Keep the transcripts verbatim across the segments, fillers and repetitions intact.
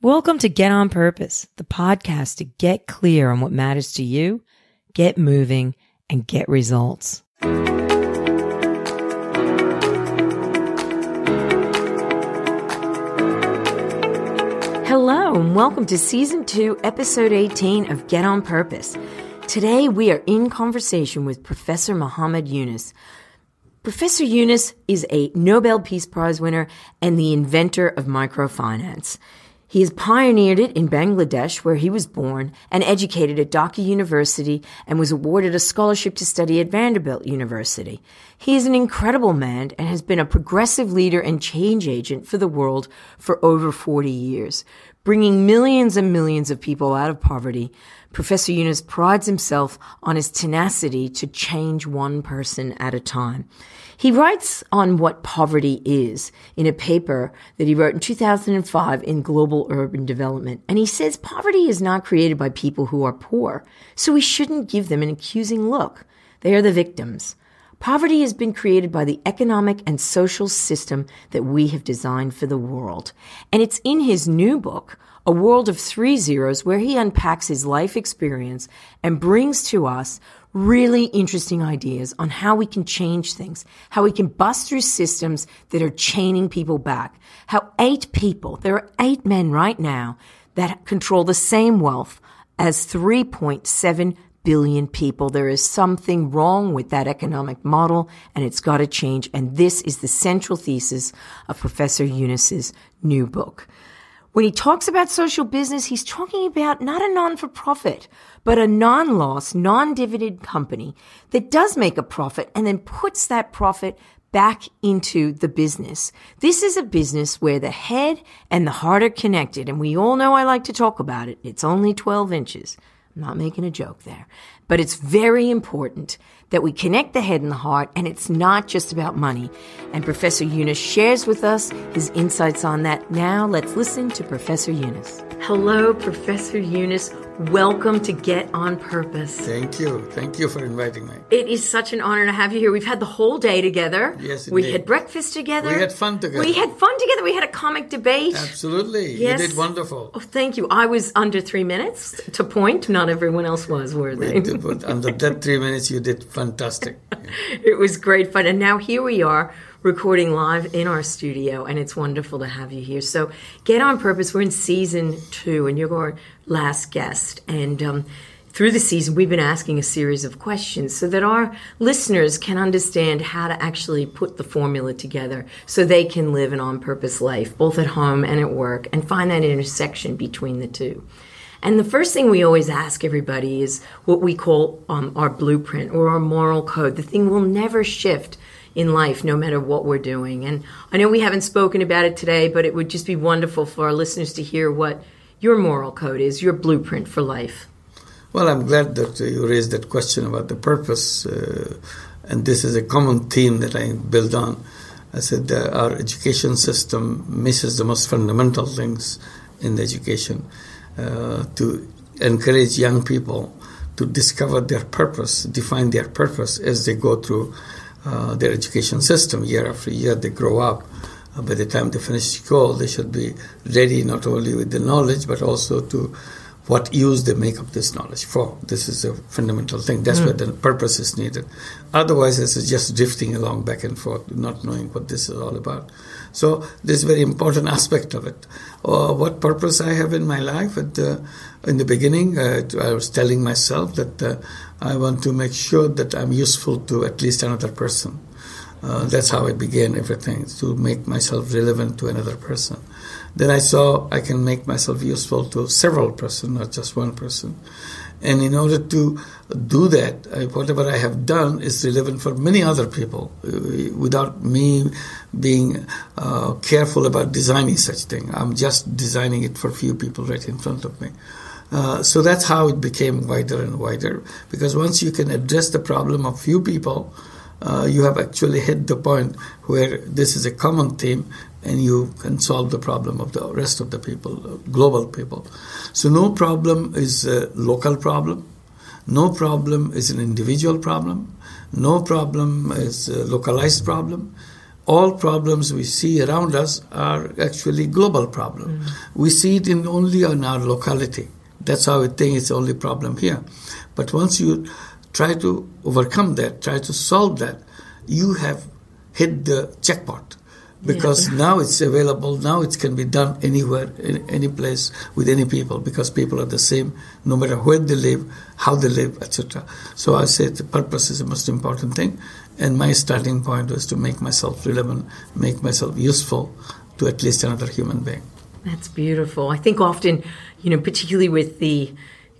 Welcome to Get On Purpose, the podcast to get clear on what matters to you, get moving, and get results. Hello, and welcome to Season two, Episode eighteen of Get On Purpose. Today, we are in conversation with Professor Muhammad Yunus. Professor Yunus is a Nobel Peace Prize winner and the inventor of microfinance. He has pioneered it in Bangladesh, where he was born and educated at Dhaka University and was awarded a scholarship to study at Vanderbilt University. He is an incredible man and has been a progressive leader and change agent for the world for over forty years, bringing millions and millions of people out of poverty. Professor Yunus prides himself on his tenacity to change one person at a time. He writes on what poverty is in a paper that he wrote in two thousand five in Global Urban Development. And he says poverty is not created by people who are poor, so we shouldn't give them an accusing look. They are the victims. Poverty has been created by the economic and social system that we have designed for the world. And it's in his new book, A World of Three Zeros, where he unpacks his life experience and brings to us really interesting ideas on how we can change things, how we can bust through systems that are chaining people back, how eight people, there are eight men right now that control the same wealth as three point seven billion people. There is something wrong with that economic model, and it's got to change. And this is the central thesis of Professor Yunus's new book. When he talks about social business, he's talking about not a non-for-profit, but a non-loss, non-dividend company that does make a profit and then puts that profit back into the business. This is a business where the head and the heart are connected, and we all know I like to talk about it. It's only twelve inches. I'm not making a joke there. But it's very important that we connect the head and the heart, and it's not just about money. And Professor Yunus shares with us his insights on that. Now let's listen to Professor Yunus. Hello, Professor Yunus. Welcome to Get On Purpose. Thank you. Thank you for inviting me. It is such an honor to have you here. We've had the whole day together. Yes, we did. had breakfast together. We had fun together. We had fun together. We had a comic debate. Absolutely. Yes. You did wonderful. Oh, thank you. I was under three minutes to point. Not everyone else was, were they? But under that three minutes, you did fantastic. It was great fun. And now here we are recording live in our studio, and it's wonderful to have you here. So Get On Purpose, we're in Season two, and you're our last guest. And um, through the season, we've been asking a series of questions so that our listeners can understand how to actually put the formula together so they can live an on-purpose life, both at home and at work, and find that intersection between the two. And the first thing we always ask everybody is what we call um, our blueprint or our moral code, the thing we'll never shift in life no matter what we're doing. And I know we haven't spoken about it today, but it would just be wonderful for our listeners to hear what your moral code is, your blueprint for life. Well, I'm glad that you raised that question about the purpose. Uh, and this is a common theme that I build on. I said that our education system misses the most fundamental things in the education. Uh, to encourage young people to discover their purpose, define their purpose as they go through uh, their education system year after year. They grow up. Uh, by the time they finish school, they should be ready not only with the knowledge, but also to what use they make of this knowledge for. This is a fundamental thing. That's mm. where the purpose is needed. Otherwise, this is just drifting along back and forth, not knowing what this is all about. So this is a very important aspect of it. Uh, what purpose I have in my life? At, uh, in the beginning, uh, I was telling myself that uh, I want to make sure that I'm useful to at least another person. Uh, that's how I began everything, to make myself relevant to another person. Then I saw I can make myself useful to several person, not just one person. And in order to do that, I, whatever I have done is relevant for many other people uh, without me being uh, careful about designing such thing. I'm just designing it for few people right in front of me. Uh, so that's how it became wider and wider, because once you can address the problem of few people, Uh, you have actually hit the point where this is a common theme and you can solve the problem of the rest of the people, global people. So no problem is a local problem. No problem is an individual problem. No problem is a localized problem. all problems we see around us are actually global problems. Mm. We see it in only in our locality. That's how we think it's the only problem here. But once you try to overcome that, try to solve that, you have hit the jackpot. Because yeah. now it's available, now it can be done anywhere, in any place, with any people, because people are the same, no matter where they live, how they live, et cetera. So I say the purpose is the most important thing, and my starting point was to make myself relevant, make myself useful to at least another human being. That's beautiful. I think often, you know, particularly with the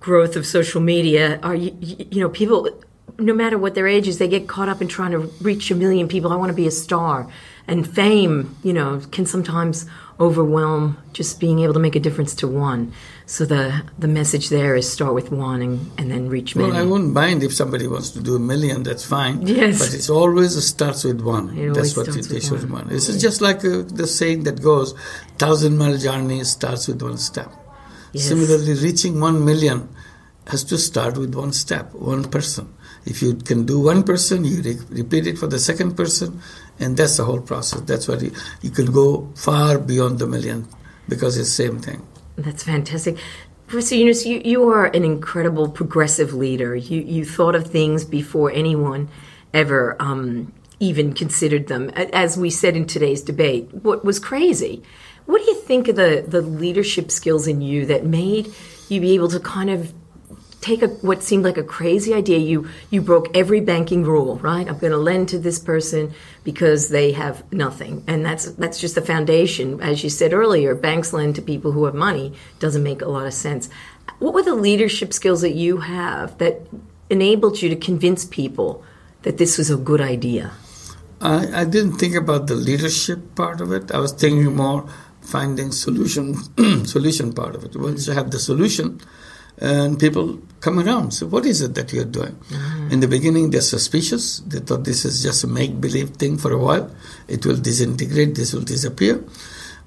growth of social media, are you, you know, people, no matter what their age is, they get caught up in trying to reach a million people. I want to be a star. And fame, you know, can sometimes overwhelm just being able to make a difference to one. So the the message there is start with one and, and then reach many. Well, I wouldn't mind if somebody wants to do a million, that's fine. Yes. But it's always it starts with one. It that's what it, they should one. It's yeah. just like uh, the saying that goes, thousand-mile journey starts with one step. Yes. Similarly, reaching one million has to start with one step, one person. If you can do one person, you re- repeat it for the second person, and that's the whole process. That's what you, you can go far beyond the million, because it's the same thing. That's fantastic. Professor Yunus, you, you are an incredible progressive leader. You, you thought of things before anyone ever um, even considered them. As we said in today's debate, what was crazy. What do you think of the, the leadership skills in you that made you be able to kind of take a, what seemed like a crazy idea? You you broke every banking rule, right? I'm going to lend to this person because they have nothing. And that's that's just the foundation. As you said earlier, banks lend to people who have money. Doesn't make a lot of sense. What were the leadership skills that you have that enabled you to convince people that this was a good idea? I, I didn't think about the leadership part of it. I was thinking more finding solution, solution part of it. Once you have the solution, and people come around. So what is it that you're doing? Mm-hmm. In the beginning, they're suspicious. They thought this is just a make-believe thing for a while. It will disintegrate. This will disappear.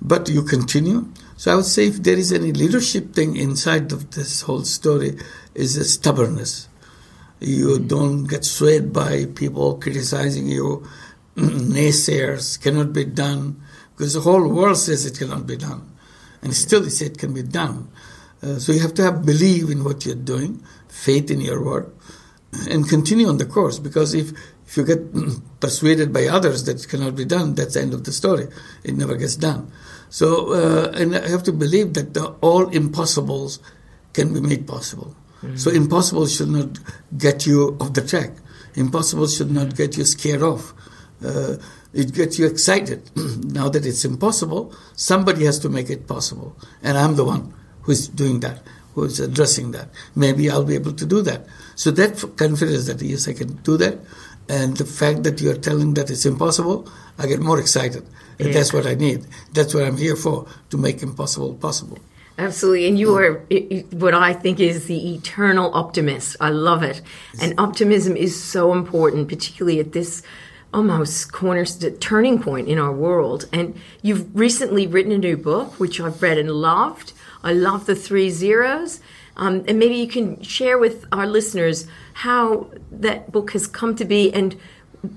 But you continue. So I would say if there is any leadership thing inside of this whole story is a stubbornness. You mm-hmm. don't get swayed by people criticizing you. Naysayers cannot be done. Because the whole world says it cannot be done. And still they say it can be done. Uh, so you have to have belief in what you're doing, faith in your work, and continue on the course. Because if, if you get persuaded by others that it cannot be done, that's the end of the story. It never gets done. So uh, and I have to believe that the, all impossibles can be made possible. Mm-hmm. So impossible should not get you off the track. Impossible should not get you scared off. Uh, it gets you excited. Now that it's impossible, somebody has to make it possible. And I'm the one who's doing that, who's addressing that. Maybe I'll be able to do that. So that confidence that, yes, I can do that. And the fact that you're telling that it's impossible, I get more excited. And yeah. that's what I need. That's what I'm here for, to make impossible possible. Absolutely. And you are what I think is the eternal optimist. I love it. And optimism is so important, particularly at this almost cornerstone turning point in our world. And you've recently written a new book, which I've read and loved. I love the three zeros. Um, and maybe you can share with our listeners how that book has come to be and,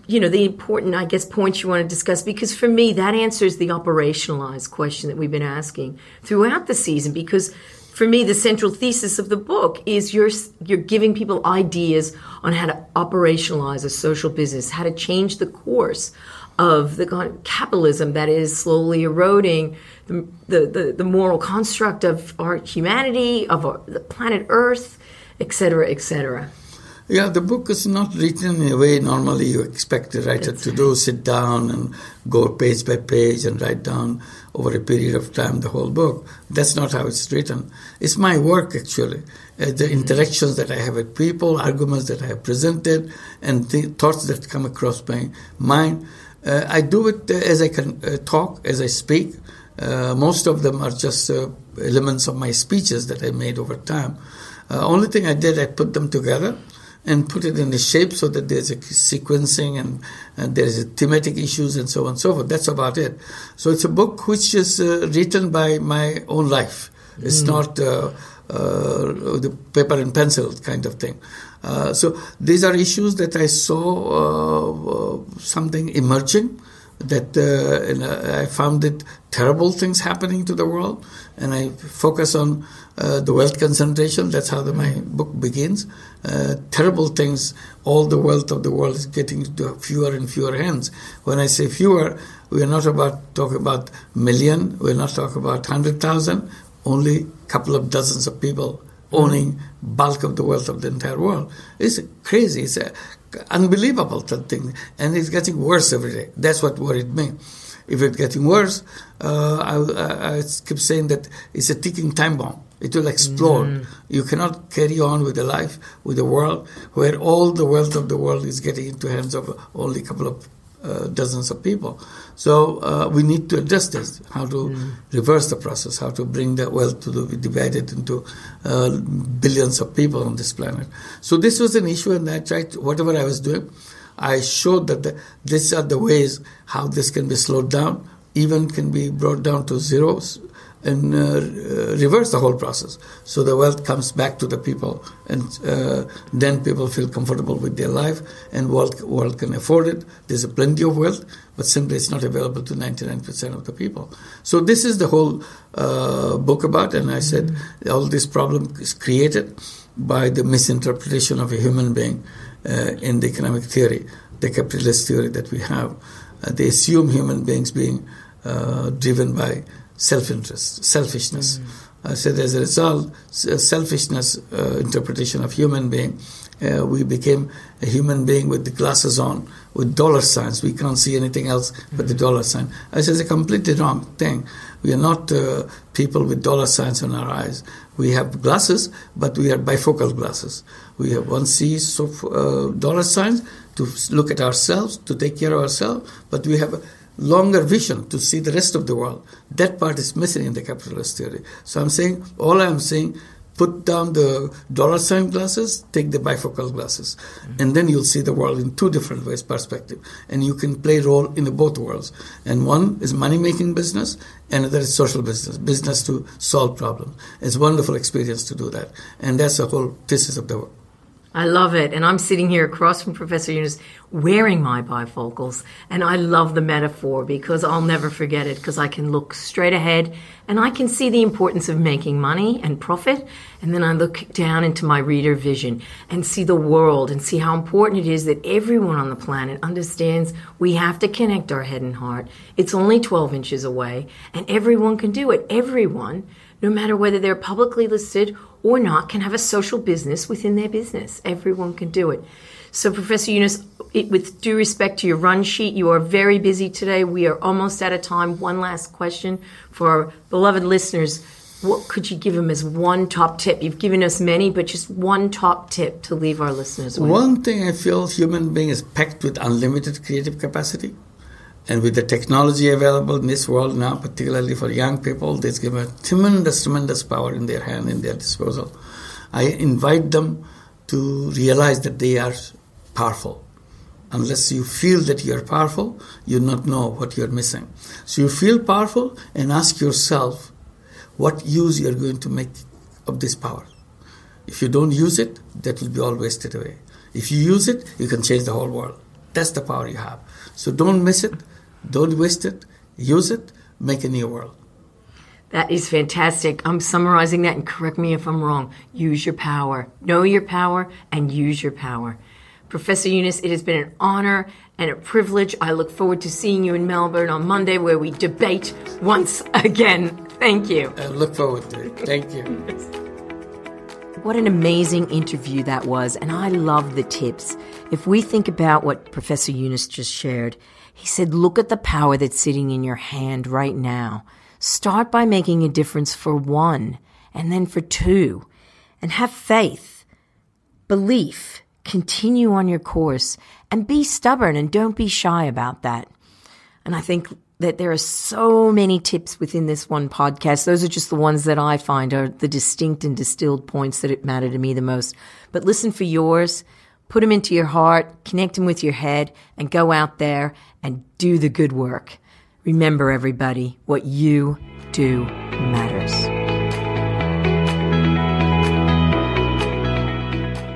you know, the important, I guess, points you want to discuss. Because for me, that answers the operationalized question that we've been asking throughout the season. Because for me, the central thesis of the book is you're, you're giving people ideas on how to operationalize a social business, how to change the course of the kind of capitalism that is slowly eroding the, the, the moral construct of our humanity, of our, the planet Earth, et cetera, et cetera. Yeah, the book is not written in a way normally you expect a writer That's to right. do, sit down and go page by page and write down over a period of time the whole book. That's not how it's written. It's my work, actually. Uh, the interactions that I have with people, arguments that I have presented, and th- thoughts that come across my mind. Uh, I do it uh, as I can uh, talk, as I speak. Uh, most of them are just uh, elements of my speeches that I made over time. Uh, only thing I did, I put them together and put it in a shape so that there's a sequencing and, and there's a thematic issues and so on and so forth. That's about it. So it's a book which is uh, written by my own life. It's mm. not uh, uh, the paper and pencil kind of thing. Uh, so these are issues that I saw uh, uh, something emerging that uh, you know, I found it terrible things happening to the world, and I focus on uh, the wealth concentration. That's how the, my book begins. Uh, terrible things, all the wealth of the world is getting to fewer and fewer hands. When I say fewer, we're not about talk about million, we're not talking about one hundred thousand, only a couple of dozens of people owning bulk of the wealth of the entire world. It's crazy. It's a unbelievable thing, and it's getting worse every day. That's what worried me. If it's getting worse, uh, I, I, I keep saying that it's a ticking time bomb. It will explode. Mm. You cannot carry on with a life, with a world where all the wealth of the world is getting into hands of only a couple of uh, dozens of people. So uh, we need to address this, how to mm. reverse the process, how to bring the wealth to be divided into uh, billions of people on this planet. So this was an issue, and I tried to, whatever I was doing, I showed that the, these are the ways how this can be slowed down, even can be brought down to zeros, and uh, reverse the whole process. So the wealth comes back to the people, and uh, then people feel comfortable with their life, and world, world can afford it. There's a plenty of wealth, but simply it's not available to ninety-nine percent of the people. So this is the whole uh, book about, and I said mm-hmm. all this problem is created by the misinterpretation of a human being uh, in the economic theory, the capitalist theory that we have. Uh, they assume human beings being uh, driven by self-interest, selfishness. Mm. Uh, so as a result, selfishness uh, interpretation of human being, uh, we became a human being with the glasses on, with dollar signs. We can't see anything else but mm. the dollar sign. I said it's a completely wrong thing. We are not uh, people with dollar signs on our eyes. We have glasses, but we are bifocal glasses. We have one sees of uh, dollar signs to look at ourselves, to take care of ourselves, but we have a longer vision to see the rest of the world. That part is missing in the capitalist theory. So I'm saying, all I'm saying, put down the dollar sign glasses, take the bifocal glasses, mm-hmm. and then you'll see the world in two different ways, perspective. And you can play a role in the both worlds. And one is money-making business, another is social business, business to solve problems. It's a wonderful experience to do that. And that's the whole thesis of the work. I love it. And I'm sitting here across from Professor Yunus wearing my bifocals. And I love the metaphor because I'll never forget it, because I can look straight ahead and I can see the importance of making money and profit. And then I look down into my reader vision and see the world and see how important it is that everyone on the planet understands we have to connect our head and heart. It's only twelve inches away, and everyone can do it. Everyone, no matter whether they're publicly listed or not, can have a social business within their business. Everyone can do it. So, Professor Yunus, it, with due respect to your run sheet, you are very busy today. We are almost out of time. One last question for our beloved listeners. What could you give them as one top tip? You've given us many, but just one top tip to leave our listeners with. One thing I feel, human being is packed with unlimited creative capacity. And with the technology available in this world now, particularly for young people, this gives a tremendous, tremendous power in their hand, in their disposal. I invite them to realize that they are powerful. Unless you feel that you are powerful, you not know what you are missing. So you feel powerful and ask yourself what use you are going to make of this power. If you don't use it, that will be all wasted away. If you use it, you can change the whole world. That's the power you have. So don't miss it. Don't waste it. Use it. Make a new world. That is fantastic. I'm summarizing that, and correct me if I'm wrong. Use your power. Know your power and use your power. Professor Yunus, it has been an honor and a privilege. I look forward to seeing you in Melbourne on Monday, where we debate once again. Thank you. I look forward to it. Thank you. What an amazing interview that was, and I love the tips. If we think about what Professor Yunus just shared, he said, look at the power that's sitting in your hand right now. Start by making a difference for one, and then for two, and have faith, belief, continue on your course, and be stubborn, and don't be shy about that. And I think that there are so many tips within this one podcast. Those are just the ones that I find are the distinct and distilled points that it matter to me the most. But listen for yours, put them into your heart, connect them with your head, and go out there and do the good work. Remember, everybody, what you do matters.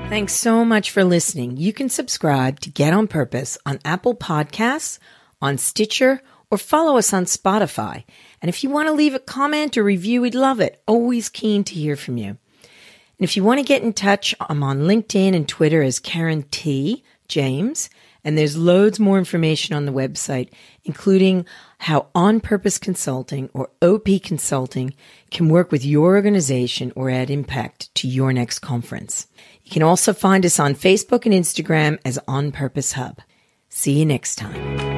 Thanks so much for listening. You can subscribe to Get on Purpose on Apple Podcasts, on Stitcher, or follow us on Spotify. And if you want to leave a comment or review, we'd love it. Always keen to hear from you. And if you want to get in touch, I'm on LinkedIn and Twitter as Karen T. James. And there's loads more information on the website, including how On Purpose Consulting or O P Consulting can work with your organization or add impact to your next conference. You can also find us on Facebook and Instagram as On Purpose Hub. See you next time.